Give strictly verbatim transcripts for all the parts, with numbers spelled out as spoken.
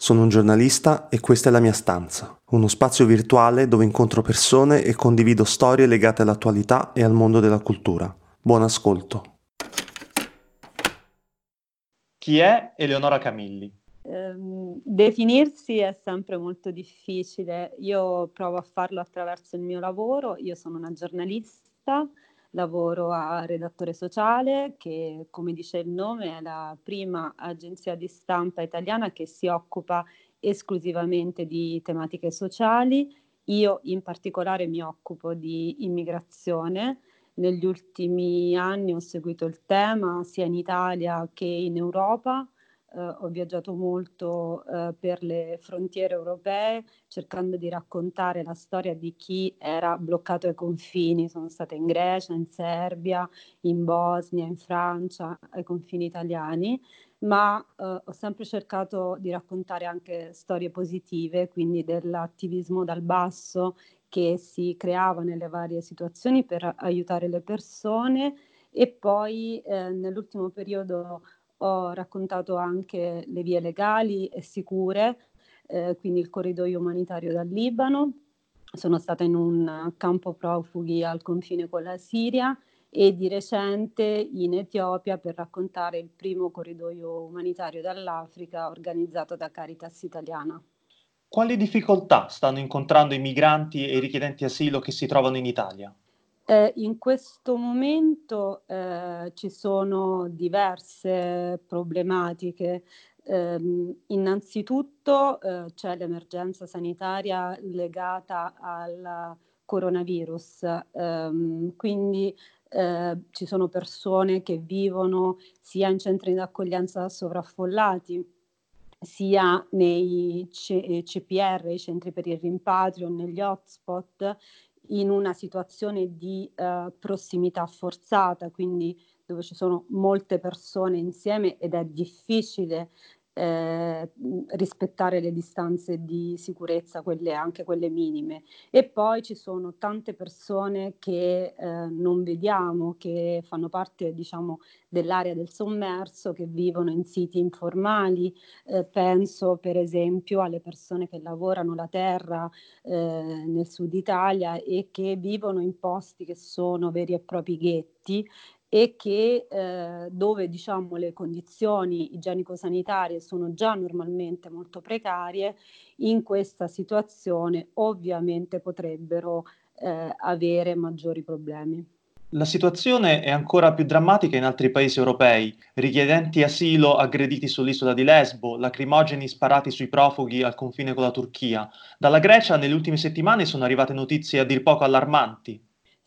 Sono un giornalista e questa è la mia stanza, uno spazio virtuale dove incontro persone e condivido storie legate all'attualità e al mondo della cultura. Buon ascolto. Chi è Eleonora Camilli? Eh, definirsi è sempre molto difficile. Io provo a farlo attraverso il mio lavoro. Io sono una giornalista, lavoro a Redattore Sociale, che, come dice il nome, è la prima agenzia di stampa italiana che si occupa esclusivamente di tematiche sociali. Io in particolare mi occupo di immigrazione. Negli ultimi anni ho seguito il tema sia in Italia che in Europa. Uh, ho viaggiato molto uh, per le frontiere europee, cercando di raccontare la storia di chi era bloccato ai confini. Sono stata in Grecia, in Serbia, in Bosnia, in Francia, ai confini italiani, ma uh, ho sempre cercato di raccontare anche storie positive, quindi dell'attivismo dal basso che si creava nelle varie situazioni per aiutare le persone. E poi eh, nell'ultimo periodo ho raccontato anche le vie legali e sicure, eh, quindi il corridoio umanitario dal Libano. Sono stata in un campo profughi al confine con la Siria e di recente in Etiopia per raccontare il primo corridoio umanitario dall'Africa organizzato da Caritas Italiana. Quali difficoltà stanno incontrando i migranti e i richiedenti asilo che si trovano in Italia? Eh, in questo momento eh, ci sono diverse problematiche. Eh, innanzitutto eh, c'è l'emergenza sanitaria legata al coronavirus, eh, quindi eh, ci sono persone che vivono sia in centri di accoglienza sovraffollati, sia nei C- CPR, i centri per il rimpatrio, negli hotspot, in una situazione di eh, prossimità forzata, quindi dove ci sono molte persone insieme ed è difficile eh, rispettare le distanze di sicurezza, quelle, anche quelle minime. E poi ci sono tante persone che eh, non vediamo, che fanno parte, diciamo, dell'area del sommerso, che vivono in siti informali. Eh, penso per esempio alle persone che lavorano la terra eh, nel sud Italia e che vivono in posti che sono veri e propri ghetti e che eh, dove, diciamo, le condizioni igienico-sanitarie sono già normalmente molto precarie. In questa situazione ovviamente potrebbero eh, avere maggiori problemi. La situazione è ancora più drammatica in altri paesi europei. Richiedenti asilo aggrediti sull'isola di Lesbo, lacrimogeni sparati sui profughi al confine con la Turchia. Dalla Grecia nelle ultime settimane sono arrivate notizie a dir poco allarmanti.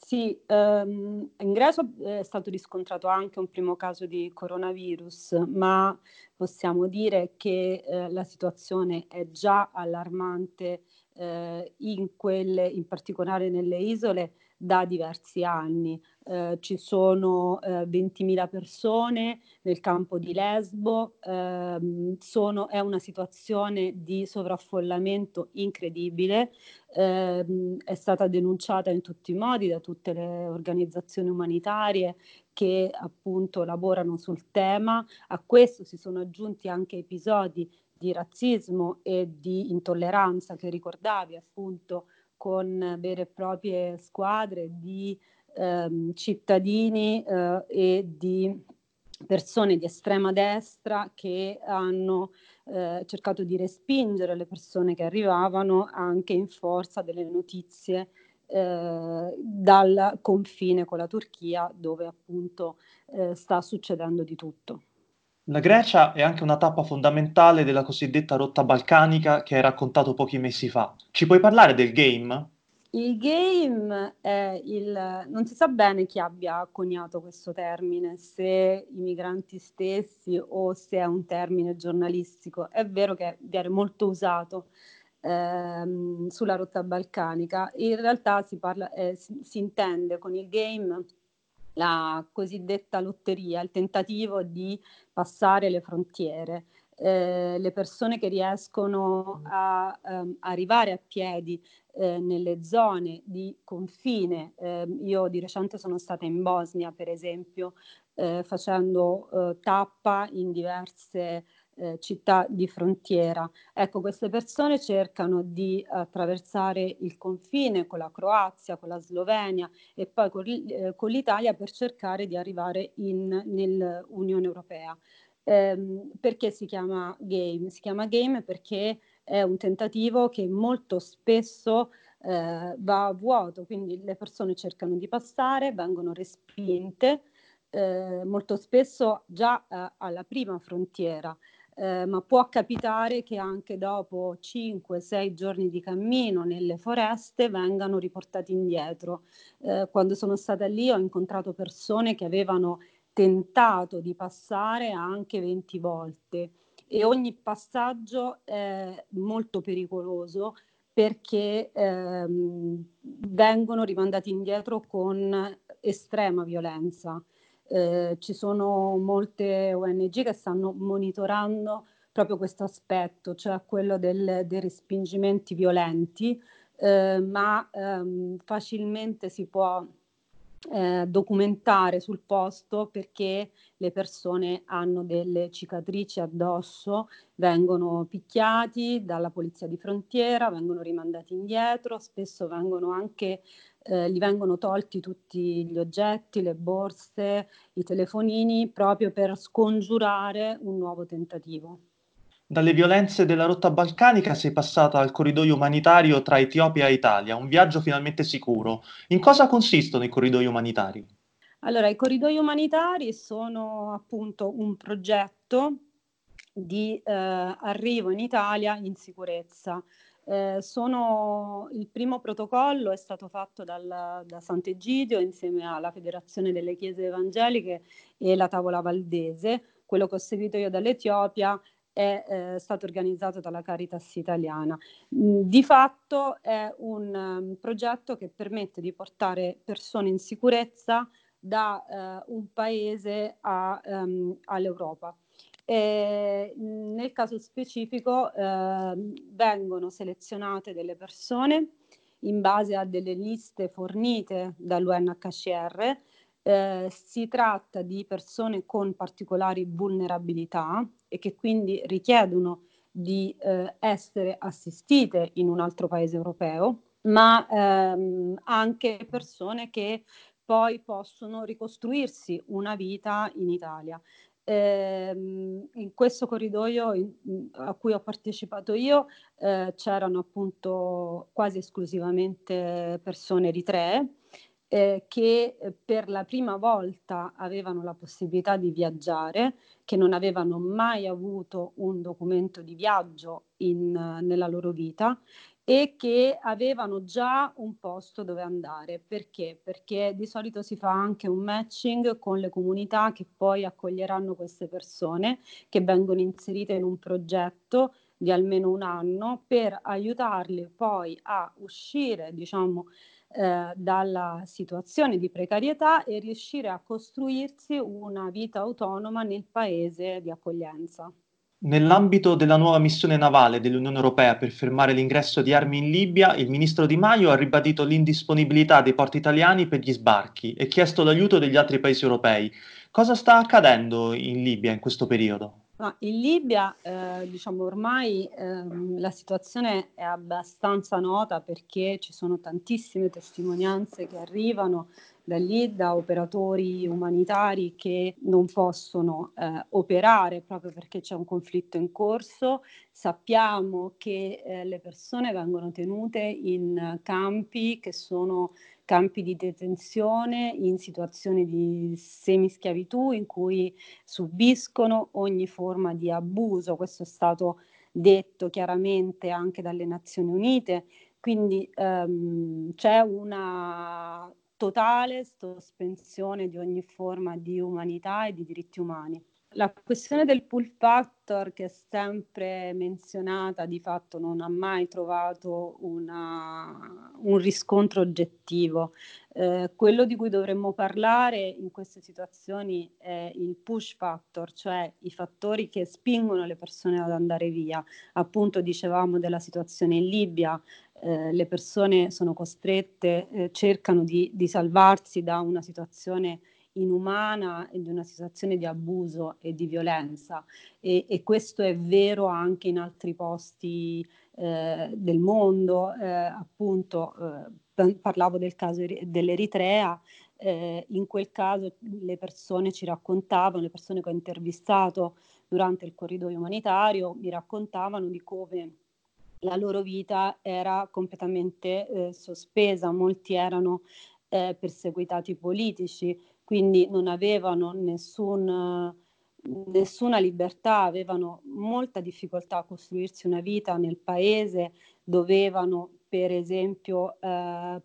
Sì, ehm, in Grecia è stato riscontrato anche un primo caso di coronavirus, ma possiamo dire che eh, la situazione è già allarmante eh, in quelle, in particolare nelle isole, da diversi anni. Eh, ci sono eh, ventimila persone nel campo di Lesbo, eh, sono, è una situazione di sovraffollamento incredibile, eh, è stata denunciata in tutti i modi da tutte le organizzazioni umanitarie che appunto lavorano sul tema. A questo si sono aggiunti anche episodi di razzismo e di intolleranza che ricordavi, appunto, con vere e proprie squadre di ehm, cittadini eh, e di persone di estrema destra che hanno eh, cercato di respingere le persone che arrivavano anche in forza delle notizie eh, dal confine con la Turchia, dove appunto eh, sta succedendo di tutto. La Grecia è anche una tappa fondamentale della cosiddetta rotta balcanica che hai raccontato pochi mesi fa. Ci puoi parlare del game? Il game è il... non si sa bene chi abbia coniato questo termine, se i migranti stessi o se è un termine giornalistico. È vero che viene molto usato ehm, sulla rotta balcanica. In realtà si parla, eh, si, si intende con il game la cosiddetta lotteria, il tentativo di passare le frontiere. Eh, le persone che riescono a ehm, arrivare a piedi eh, nelle zone di confine. Eh, io di recente sono stata in Bosnia, per esempio, eh, facendo eh, tappa in diverse eh, città di frontiera. Ecco, queste persone cercano di attraversare il confine con la Croazia, con la Slovenia e poi con, eh, con l'Italia per cercare di arrivare in, nell'Unione Europea. Eh, perché si chiama game? Si chiama game perché è un tentativo che molto spesso eh, va a vuoto, quindi le persone cercano di passare, vengono respinte eh, molto spesso già eh, alla prima frontiera, eh, ma può capitare che anche dopo cinque sei giorni di cammino nelle foreste vengano riportati indietro. Eh, quando sono stata lì ho incontrato persone che avevano tentato di passare anche venti volte e ogni passaggio è molto pericoloso perché ehm, vengono rimandati indietro con estrema violenza. Eh, ci sono molte O N G che stanno monitorando proprio questo aspetto, cioè quello del, dei respingimenti violenti, eh, ma ehm, facilmente si può Eh, documentare sul posto perché le persone hanno delle cicatrici addosso, vengono picchiati dalla polizia di frontiera, vengono rimandati indietro, spesso vengono anche, eh, gli vengono tolti tutti gli oggetti, le borse, i telefonini, proprio per scongiurare un nuovo tentativo. Dalle violenze della rotta balcanica sei passata al corridoio umanitario tra Etiopia e Italia, un viaggio finalmente sicuro. In cosa consistono i corridoi umanitari? Allora, i corridoi umanitari sono appunto un progetto di eh, arrivo in Italia in sicurezza. Eh, sono, il primo protocollo è stato fatto dal, da Sant'Egidio insieme alla Federazione delle Chiese Evangeliche e la Tavola Valdese. Quello che ho seguito io dall'Etiopia è eh, stato organizzato dalla Caritas Italiana. Mh, di fatto è un um, progetto che permette di portare persone in sicurezza da uh, un paese a, um, all'Europa. E, nel caso specifico uh, vengono selezionate delle persone in base a delle liste fornite dall'U N H C R. Eh, si tratta di persone con particolari vulnerabilità e che quindi richiedono di eh, essere assistite in un altro paese europeo, ma ehm, anche persone che poi possono ricostruirsi una vita in Italia. Eh, in questo corridoio in, a cui ho partecipato io eh, c'erano appunto quasi esclusivamente persone eritree, Eh, che per la prima volta avevano la possibilità di viaggiare, che non avevano mai avuto un documento di viaggio in, nella loro vita e che avevano già un posto dove andare. Perché? Perché di solito si fa anche un matching con le comunità che poi accoglieranno queste persone, che vengono inserite in un progetto di almeno un anno per aiutarle poi a uscire, diciamo, Eh, dalla situazione di precarietà e riuscire a costruirsi una vita autonoma nel paese di accoglienza. Nell'ambito della nuova missione navale dell'Unione Europea per fermare l'ingresso di armi in Libia, il ministro Di Maio ha ribadito l'indisponibilità dei porti italiani per gli sbarchi e chiesto l'aiuto degli altri paesi europei. Cosa sta accadendo in Libia in questo periodo? Ma in Libia, eh, diciamo, ormai ehm, la situazione è abbastanza nota perché ci sono tantissime testimonianze che arrivano da lì, da operatori umanitari che non possono eh, operare proprio perché c'è un conflitto in corso. Sappiamo che eh, le persone vengono tenute in campi che sono campi di detenzione, in situazioni di semischiavitù in cui subiscono ogni forma di abuso. Questo è stato detto chiaramente anche dalle Nazioni Unite, Quindi ehm, c'è una totale sospensione di ogni forma di umanità e di diritti umani. La questione del pull factor, che è sempre menzionata, di fatto non ha mai trovato una, un riscontro oggettivo. Eh, quello di cui dovremmo parlare in queste situazioni è il push factor, cioè i fattori che spingono le persone ad andare via. Appunto, dicevamo della situazione in Libia. Eh, le persone sono costrette, eh, cercano di, di salvarsi da una situazione inumana e di una situazione di abuso e di violenza, e, e questo è vero anche in altri posti eh, del mondo. Eh, appunto eh, parlavo del caso dell'Eritrea. Eh, in quel caso le persone ci raccontavano, le persone che ho intervistato durante il corridoio umanitario mi raccontavano di come la loro vita era completamente eh, sospesa, molti erano eh, perseguitati politici, quindi non avevano nessun, nessuna libertà, avevano molta difficoltà a costruirsi una vita nel paese, dovevano per esempio eh,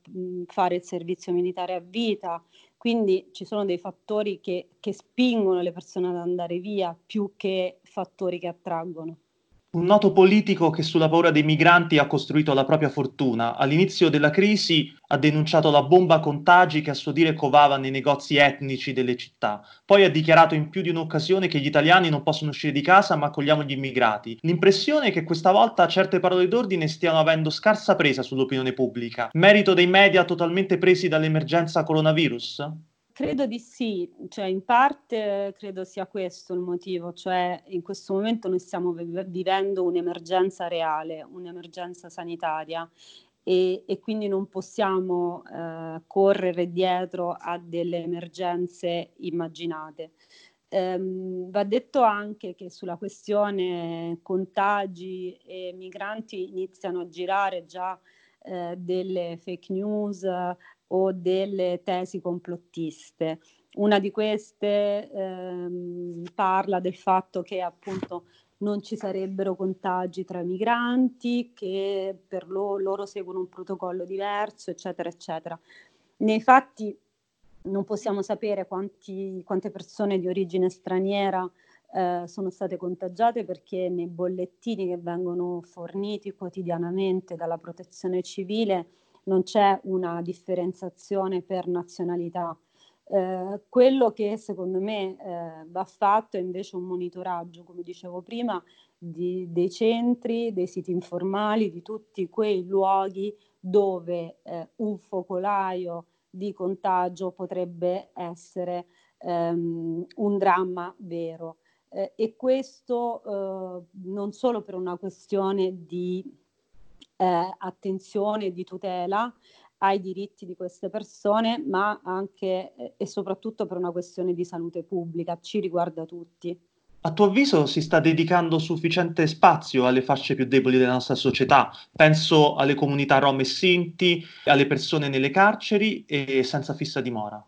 fare il servizio militare a vita, quindi ci sono dei fattori che, che spingono le persone ad andare via più che fattori che attraggono. Un noto politico che sulla paura dei migranti ha costruito la propria fortuna, all'inizio della crisi ha denunciato la bomba contagi che a suo dire covava nei negozi etnici delle città. Poi ha dichiarato in più di un'occasione che gli italiani non possono uscire di casa ma accogliamo gli immigrati. L'impressione è che questa volta certe parole d'ordine stiano avendo scarsa presa sull'opinione pubblica. Merito dei media totalmente presi dall'emergenza coronavirus? Credo di sì, cioè in parte credo sia questo il motivo, cioè in questo momento noi stiamo vivendo un'emergenza reale, un'emergenza sanitaria e, e quindi non possiamo eh, correre dietro a delle emergenze immaginate. Ehm, va detto anche che sulla questione contagi e migranti iniziano a girare già eh, delle fake news, o delle tesi complottiste. Una di queste ehm, parla del fatto che appunto non ci sarebbero contagi tra i migranti, che per loro, loro seguono un protocollo diverso, eccetera, eccetera. Nei fatti non possiamo sapere quanti, quante persone di origine straniera eh, sono state contagiate, perché nei bollettini che vengono forniti quotidianamente dalla Protezione Civile non c'è una differenziazione per nazionalità. Eh, quello che secondo me eh, va fatto è invece un monitoraggio, come dicevo prima, di, dei centri, dei siti informali, di tutti quei luoghi dove eh, un focolaio di contagio potrebbe essere ehm, un dramma vero. Eh, e questo eh, non solo per una questione di Eh, attenzione, di tutela ai diritti di queste persone, ma anche eh, e soprattutto per una questione di salute pubblica, ci riguarda tutti. A tuo avviso si sta dedicando sufficiente spazio alle fasce più deboli della nostra società? Penso alle comunità rom e sinti, alle persone nelle carceri e senza fissa dimora.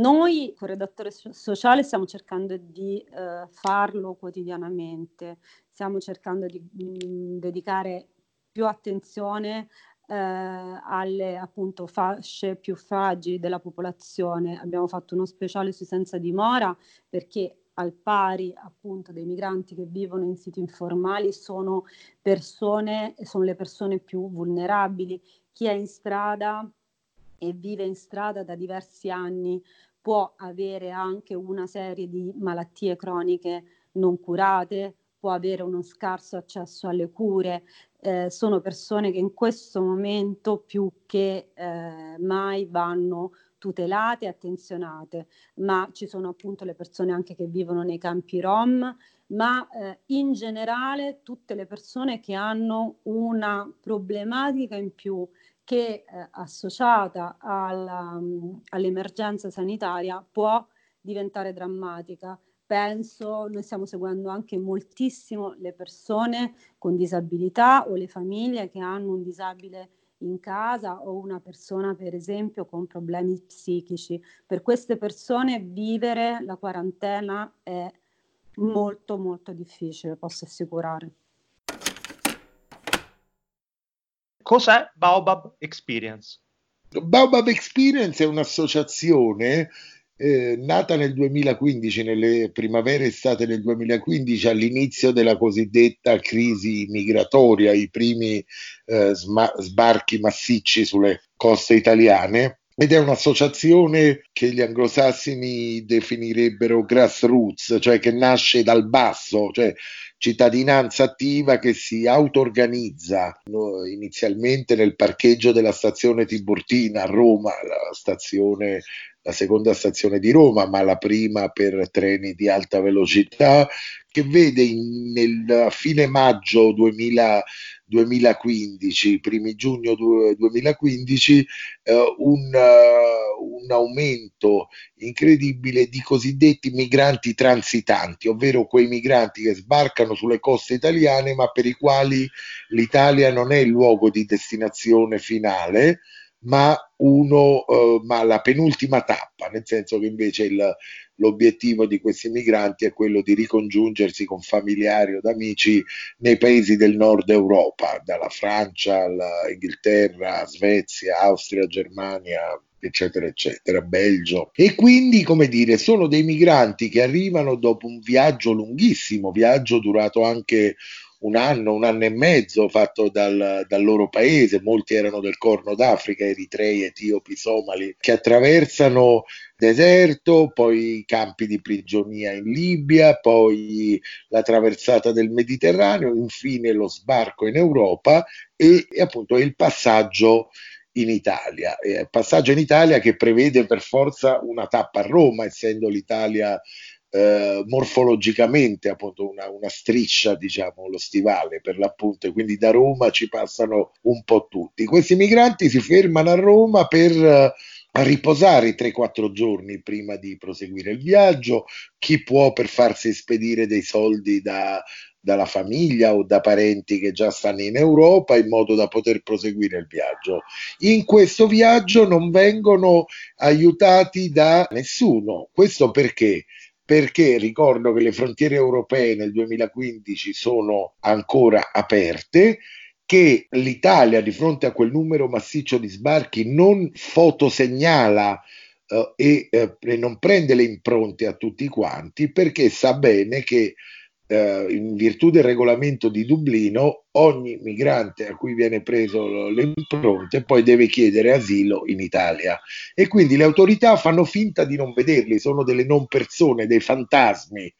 Noi, con Redattore Sociale, stiamo cercando di eh, farlo quotidianamente, stiamo cercando di mh, dedicare più attenzione eh, alle appunto fasce più fragili della popolazione. Abbiamo fatto uno speciale sui senza dimora perché, al pari appunto dei migranti che vivono in siti informali, sono persone, sono le persone più vulnerabili. Chi è in strada e vive in strada da diversi anni può avere anche una serie di malattie croniche non curate, può avere uno scarso accesso alle cure, eh, sono persone che in questo momento più che eh, mai vanno tutelate e attenzionate, ma ci sono appunto le persone anche che vivono nei campi rom, ma eh, in generale tutte le persone che hanno una problematica in più che eh, associata alla, all'emergenza sanitaria può diventare drammatica. Penso, noi stiamo seguendo anche moltissimo le persone con disabilità o le famiglie che hanno un disabile in casa o una persona per esempio con problemi psichici. Per queste persone vivere la quarantena è molto molto difficile, posso assicurare. Cos'è Baobab Experience? Baobab Experience è un'associazione eh, nata nel duemilaquindici, nelle primavere estate del duemilaquindici, all'inizio della cosiddetta crisi migratoria, i primi eh, sma- sbarchi massicci sulle coste italiane. Ed è un'associazione che gli anglosassoni definirebbero grassroots, cioè che nasce dal basso, cioè cittadinanza attiva che si auto-organizza inizialmente nel parcheggio della stazione Tiburtina a Roma, la stazione, la seconda stazione di Roma, ma la prima per treni di alta velocità, che vede in, nel fine maggio duemila duemilaquindici, primi giugno duemilaquindici, eh, un, uh, un aumento incredibile di cosiddetti migranti transitanti, ovvero quei migranti che sbarcano sulle coste italiane ma per i quali l'Italia non è il luogo di destinazione finale, ma, uno, eh, ma la penultima tappa, nel senso che invece il, l'obiettivo di questi migranti è quello di ricongiungersi con familiari o amici nei paesi del nord Europa, dalla Francia, all'Inghilterra, Svezia, Austria, Germania, eccetera, eccetera, Belgio. E quindi, come dire, sono dei migranti che arrivano dopo un viaggio lunghissimo, viaggio durato anche un anno, un anno e mezzo fatto dal, dal loro paese, molti erano del Corno d'Africa, eritrei, etiopi, somali, che attraversano deserto, poi campi di prigionia in Libia, poi la traversata del Mediterraneo, infine lo sbarco in Europa e, e appunto il passaggio in Italia. Eh, passaggio in Italia che prevede per forza una tappa a Roma, essendo l'Italia Uh, morfologicamente appunto una, una striscia, diciamo lo stivale per l'appunto, e quindi da Roma ci passano un po' tutti. Questi migranti si fermano a Roma per uh, riposare tre quattro giorni prima di proseguire il viaggio, chi può per farsi spedire dei soldi da dalla famiglia o da parenti che già stanno in Europa, in modo da poter proseguire il viaggio. In questo viaggio non vengono aiutati da nessuno. Questo perché? Perché ricordo che le frontiere europee nel duemilaquindici sono ancora aperte, che l'Italia di fronte a quel numero massiccio di sbarchi non fotosegnala eh, e eh, non prende le impronte a tutti quanti, perché sa bene che eh, in virtù del regolamento di Dublino ogni migrante a cui viene preso le impronte poi deve chiedere asilo in Italia, e quindi le autorità fanno finta di non vederli, sono delle non persone, dei fantasmi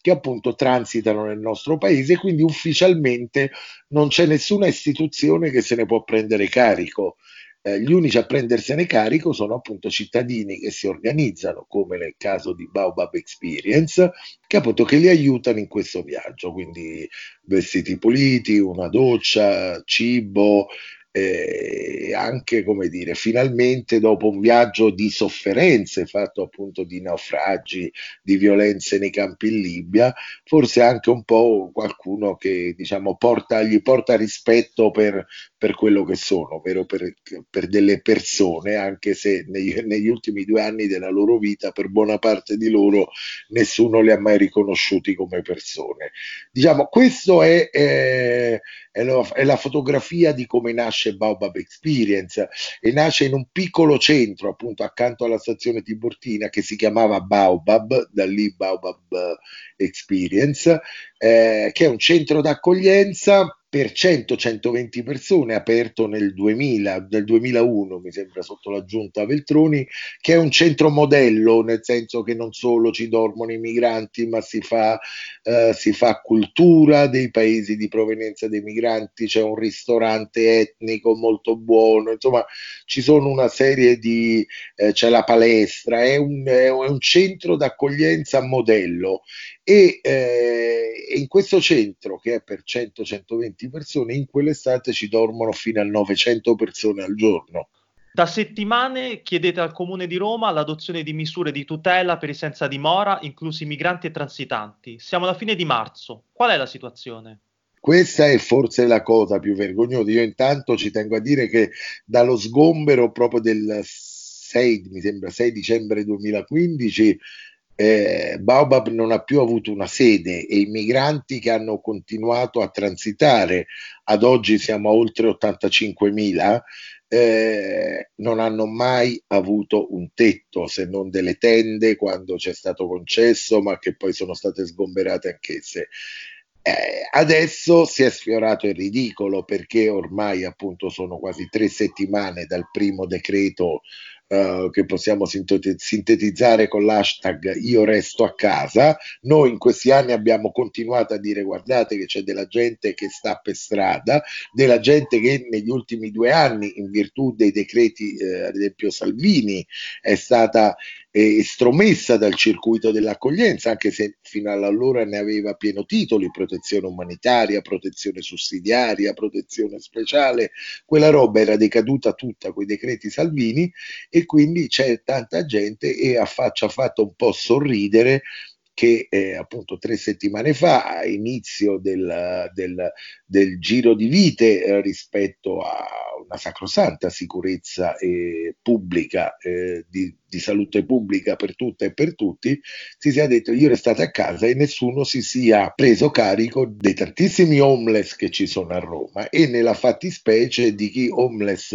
che appunto transitano nel nostro paese, quindi ufficialmente non c'è nessuna istituzione che se ne può prendere carico. Eh, gli unici a prendersene carico sono appunto cittadini che si organizzano, come nel caso di Baobab Experience, che appunto che li aiutano in questo viaggio, quindi vestiti puliti, una doccia, cibo, eh, anche, come dire, finalmente dopo un viaggio di sofferenze fatto appunto di naufragi, di violenze nei campi in Libia, forse anche un po' qualcuno che diciamo porta, gli porta rispetto per per quello che sono, ovvero per, per delle persone, anche se negli, negli ultimi due anni della loro vita, per buona parte di loro, nessuno li ha mai riconosciuti come persone. Diciamo, questo è, è, è, la, è la fotografia di come nasce Baobab Experience, e nasce in un piccolo centro, appunto accanto alla stazione Tiburtina, che si chiamava Baobab, da lì Baobab Experience, eh, che è un centro d'accoglienza per cento centoventi persone, aperto nel duemila, nel duemilauno mi sembra, sotto la giunta Veltroni, che è un centro modello, nel senso che non solo ci dormono i migranti, ma si fa, eh, si fa cultura dei paesi di provenienza dei migranti, c'è un ristorante etnico molto buono, insomma ci sono una serie di, eh, c'è la palestra, è un, è un centro d'accoglienza modello, e eh, in questo centro che è per cento centoventi persone, in quell'estate ci dormono fino a novecento persone al giorno. Da settimane chiedete al Comune di Roma l'adozione di misure di tutela per i senza dimora, inclusi migranti e transitanti. Siamo alla fine di marzo. Qual è la situazione? Questa è forse la cosa più vergognosa. Io intanto ci tengo a dire che dallo sgombero proprio del sei, mi sembra, sei dicembre duemilaquindici eh, Baobab non ha più avuto una sede e i migranti che hanno continuato a transitare, ad oggi siamo a oltre ottantacinquemila, eh, non hanno mai avuto un tetto, se non delle tende quando c'è stato concesso, ma che poi sono state sgomberate anch'esse. Eh, adesso si è sfiorato il ridicolo, perché ormai appunto sono quasi tre settimane dal primo decreto eh, che possiamo sintetizzare con l'hashtag io resto a casa. Noi in questi anni abbiamo continuato a dire guardate che c'è della gente che sta per strada, della gente che negli ultimi due anni in virtù dei decreti eh, ad esempio Salvini è stata estromessa dal circuito dell'accoglienza, anche se fino allora ne aveva pieno titoli: protezione umanitaria, protezione sussidiaria, protezione speciale, quella roba era decaduta tutta coi decreti Salvini, e quindi c'è tanta gente e ha faccia fatto un po' sorridere che eh, appunto tre settimane fa, a inizio del, del, del giro di vite eh, rispetto a una sacrosanta sicurezza eh, pubblica, eh, di, di salute pubblica per tutte e per tutti, si sia detto io restate a casa e nessuno si sia preso carico dei tantissimi homeless che ci sono a Roma, e nella fattispecie di chi homeless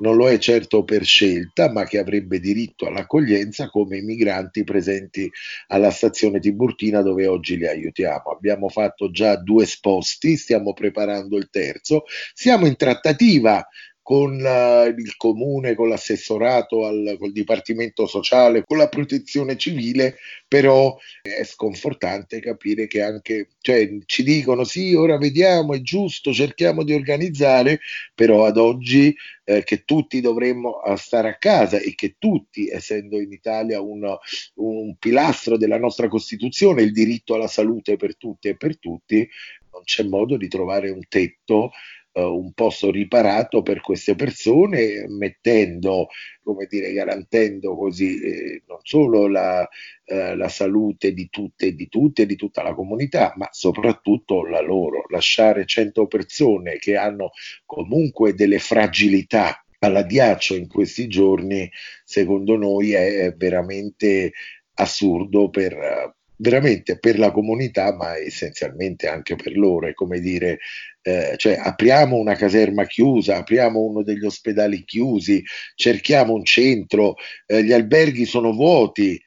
non lo è certo per scelta, ma che avrebbe diritto all'accoglienza, come i migranti presenti alla stazione Tiburtina, dove oggi li aiutiamo. Abbiamo fatto già due sposti, stiamo preparando il terzo, siamo in trattativa con uh, il comune, con l'assessorato, al, col dipartimento sociale, con la protezione civile, però è sconfortante capire che anche, cioè, ci dicono sì, ora vediamo, è giusto, cerchiamo di organizzare, però ad oggi eh, che tutti dovremmo stare a casa e che tutti, essendo in Italia un, un pilastro della nostra Costituzione, il diritto alla salute per tutti e per tutti, non c'è modo di trovare un tetto, un posto riparato per queste persone, mettendo, come dire, garantendo così eh, non solo la, eh, la salute di tutte e di tutte e di tutta la comunità, ma soprattutto la loro. Lasciare cento persone che hanno comunque delle fragilità all'addiaccio in questi giorni, secondo noi è veramente assurdo per veramente per la comunità, ma essenzialmente anche per loro. È come dire, eh, cioè, apriamo una caserma chiusa, apriamo uno degli ospedali chiusi, cerchiamo un centro, eh, gli alberghi sono vuoti,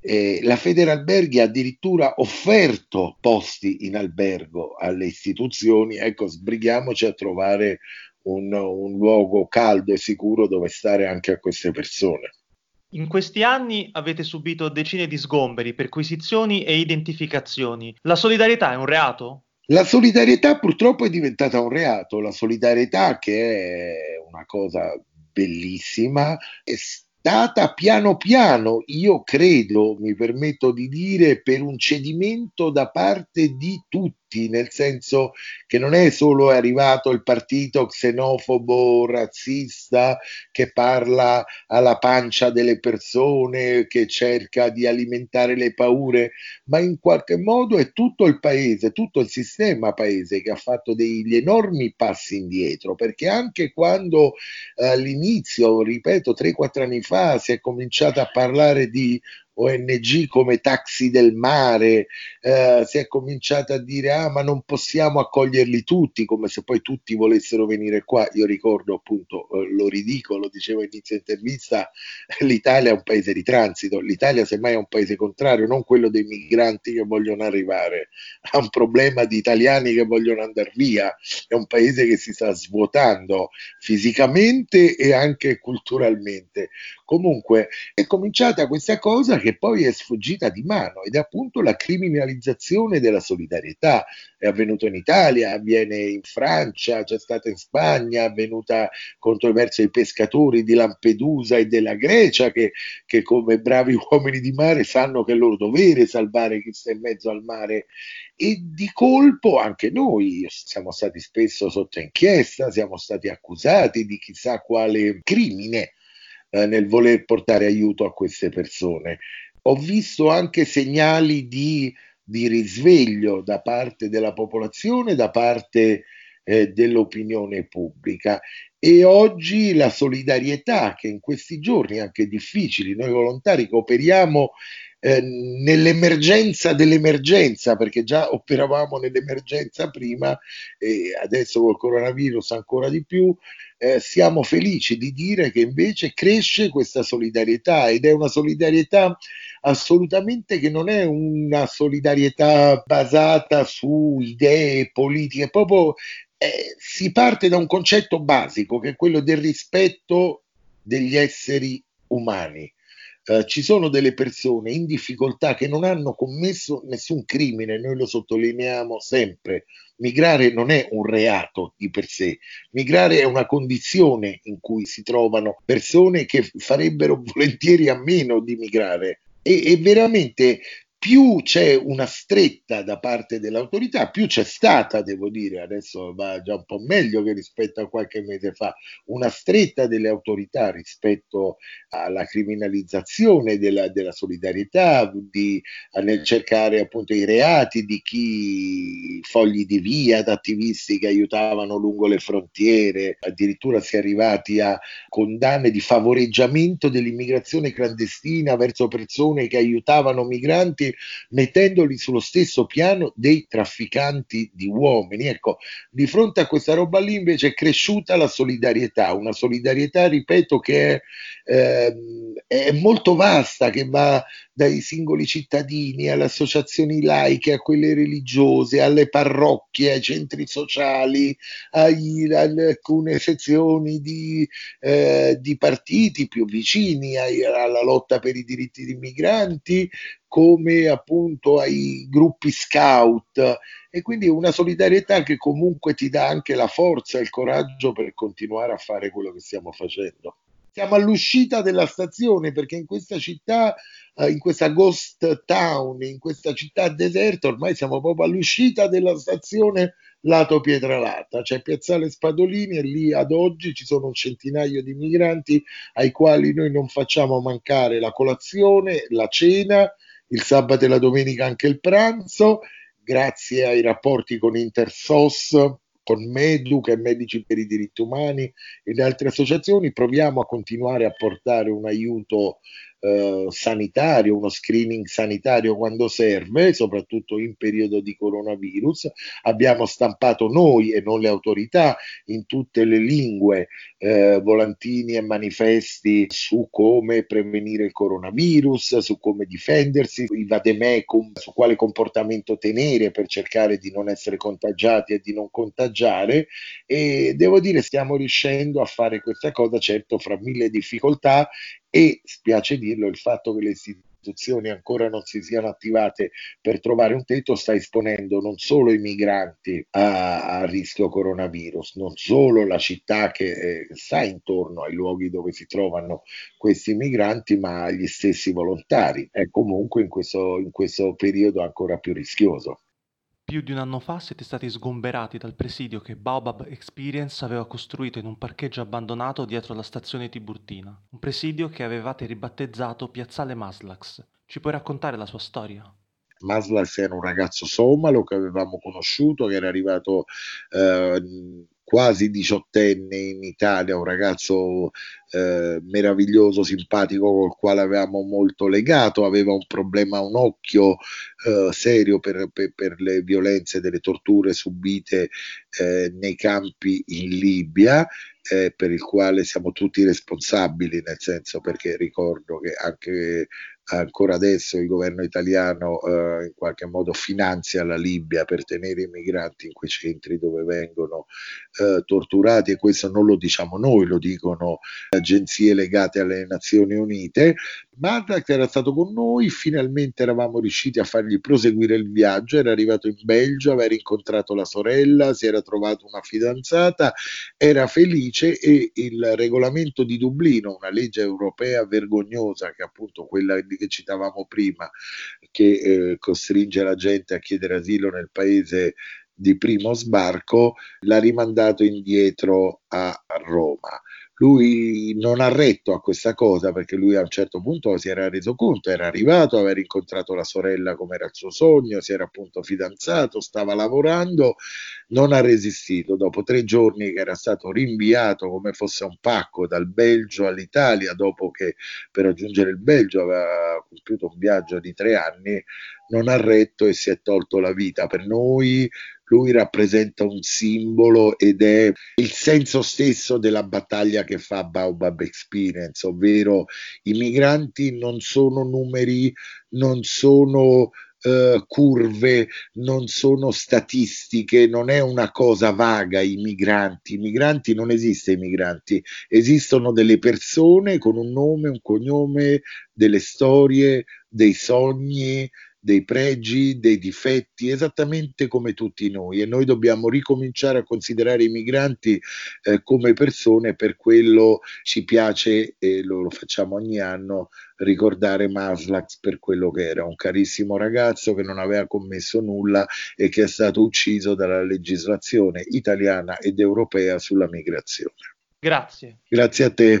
eh, la Federalberghi ha addirittura offerto posti in albergo alle istituzioni. Ecco, sbrighiamoci a trovare un, un luogo caldo e sicuro dove stare anche a queste persone. In questi anni avete subito decine di sgomberi, perquisizioni e identificazioni. La solidarietà è un reato? La solidarietà purtroppo è diventata un reato. La solidarietà, che è una cosa bellissima, è data piano piano, io credo, mi permetto di dire, per un cedimento da parte di tutti, nel senso che non è solo arrivato il partito xenofobo, razzista, che parla alla pancia delle persone, che cerca di alimentare le paure, ma in qualche modo è tutto il paese, tutto il sistema paese che ha fatto degli enormi passi indietro, perché anche quando eh, all'inizio, ripeto, tre quattro anni fa, si è cominciato a parlare di O N G come taxi del mare, eh, si è cominciato a dire ah ma non possiamo accoglierli tutti, come se poi tutti volessero venire qua. Io ricordo appunto eh, lo ridicolo, dicevo inizio intervista, l'Italia è un paese di transito, l'Italia semmai è un paese contrario, non quello dei migranti che vogliono arrivare, ha un problema di italiani che vogliono andare via, è un paese che si sta svuotando fisicamente e anche culturalmente. Comunque è cominciata questa cosa che poi è sfuggita di mano, ed è appunto la criminalizzazione della solidarietà. È avvenuto in Italia, avviene in Francia, c'è stata in Spagna, è avvenuta controverso ai pescatori di Lampedusa e della Grecia che, che come bravi uomini di mare sanno che è loro dovere salvare chi sta in mezzo al mare, e di colpo anche noi siamo stati spesso sotto inchiesta, siamo stati accusati di chissà quale crimine nel voler portare aiuto a queste persone. Ho visto anche segnali di, di risveglio da parte della popolazione, da parte eh, dell'opinione pubblica, e oggi la solidarietà che in questi giorni anche difficili, noi volontari che operiamo eh, nell'emergenza dell'emergenza, perché già operavamo nell'emergenza prima e adesso col coronavirus ancora di più, eh, siamo felici di dire che invece cresce questa solidarietà, ed è una solidarietà assolutamente che non è una solidarietà basata su idee politiche, proprio eh, si parte da un concetto basico che è quello del rispetto degli esseri umani. Uh, ci sono delle persone in difficoltà che non hanno commesso nessun crimine, noi lo sottolineiamo sempre. Migrare non è un reato di per sé, migrare è una condizione in cui si trovano persone che farebbero volentieri a meno di migrare, e, e veramente più c'è una stretta da parte dell'autorità, più c'è stata, devo dire, adesso va già un po' meglio che rispetto a qualche mese fa, una stretta delle autorità rispetto alla criminalizzazione della, della solidarietà, di, nel cercare appunto i reati di chi fogli di via, ad attivisti che aiutavano lungo le frontiere, addirittura si è arrivati a condanne di favoreggiamento dell'immigrazione clandestina verso persone che aiutavano migranti, mettendoli sullo stesso piano dei trafficanti di uomini. Ecco, di fronte a questa roba lì invece è cresciuta la solidarietà, una solidarietà, ripeto, che è, eh, è molto vasta, che va dai singoli cittadini alle associazioni laiche, a quelle religiose, alle parrocchie, ai centri sociali, ai, a alcune sezioni di, eh, di partiti più vicini ai, alla lotta per i diritti dei migranti, come appunto ai gruppi scout, e quindi una solidarietà che comunque ti dà anche la forza e il coraggio per continuare a fare quello che stiamo facendo. Siamo all'uscita della stazione, perché in questa città, in questa ghost town, in questa città deserta, ormai siamo proprio all'uscita della stazione lato Pietralata. C'è Piazzale Spadolini e lì ad oggi ci sono un centinaio di migranti ai quali noi non facciamo mancare la colazione, la cena, il sabato e la domenica anche il pranzo, grazie ai rapporti con InterSOS, con Medu, che è Medici per i diritti umani, ed altre associazioni. Proviamo a continuare a portare un aiuto eh, sanitario, uno screening sanitario quando serve, soprattutto in periodo di coronavirus. Abbiamo stampato noi e non le autorità in tutte le lingue eh, volantini e manifesti su come prevenire il coronavirus, su come difendersi, i vademecum, su quale comportamento tenere per cercare di non essere contagiati e di non contagiare. E devo dire stiamo riuscendo a fare questa cosa, certo fra mille difficoltà, e spiace dirlo, il fatto che le istituzioni ancora non si siano attivate per trovare un tetto sta esponendo non solo i migranti a, a rischio coronavirus, non solo la città che eh, sta intorno ai luoghi dove si trovano questi migranti, ma gli stessi volontari. È comunque in questo, in questo periodo ancora più rischioso. Più di un anno fa siete stati sgomberati dal presidio che Baobab Experience aveva costruito in un parcheggio abbandonato dietro la stazione Tiburtina, un presidio che avevate ribattezzato Piazzale Maslax. Ci puoi raccontare la sua storia? Maslax era un ragazzo somalo che avevamo conosciuto, che era arrivato eh, quasi diciottenne in Italia, un ragazzo eh, meraviglioso, simpatico, col quale avevamo molto legato. Aveva un problema a un occhio eh, serio per, per, per le violenze, delle torture subite eh, nei campi in Libia, eh, per il quale siamo tutti responsabili, nel senso, perché ricordo che anche ancora adesso il governo italiano eh, in qualche modo finanzia la Libia per tenere i migranti in quei centri dove vengono eh, torturati, e questo non lo diciamo noi, lo dicono agenzie legate alle Nazioni Unite. Madrax era stato con noi, finalmente eravamo riusciti a fargli proseguire il viaggio, era arrivato in Belgio, aveva incontrato la sorella, si era trovato una fidanzata, era felice, e il regolamento di Dublino, una legge europea vergognosa, che appunto quella di che citavamo prima, che eh, costringe la gente a chiedere asilo nel paese di primo sbarco, l'ha rimandato indietro a Roma. lui non ha retto a questa cosa, perché lui a un certo punto si era reso conto, era arrivato, aveva incontrato la sorella come era il suo sogno, si era appunto fidanzato, stava lavorando, non ha resistito. Dopo tre giorni che era stato rinviato come fosse un pacco dal Belgio all'Italia, dopo che per raggiungere il Belgio aveva compiuto un viaggio di tre anni, non ha retto e si è tolto la vita. Per noi lui rappresenta un simbolo ed è il senso stesso della battaglia che fa Baobab Experience, ovvero i migranti non sono numeri, non sono eh, curve, non sono statistiche, non è una cosa vaga i migranti, i migranti non esiste i migranti, esistono delle persone con un nome, un cognome, delle storie, dei sogni, dei pregi, dei difetti, esattamente come tutti noi, e noi dobbiamo ricominciare a considerare i migranti eh, come persone. Per quello ci piace, e lo, lo facciamo ogni anno, ricordare Maslax per quello che era, un carissimo ragazzo che non aveva commesso nulla e che è stato ucciso dalla legislazione italiana ed europea sulla migrazione. Grazie. Grazie a te.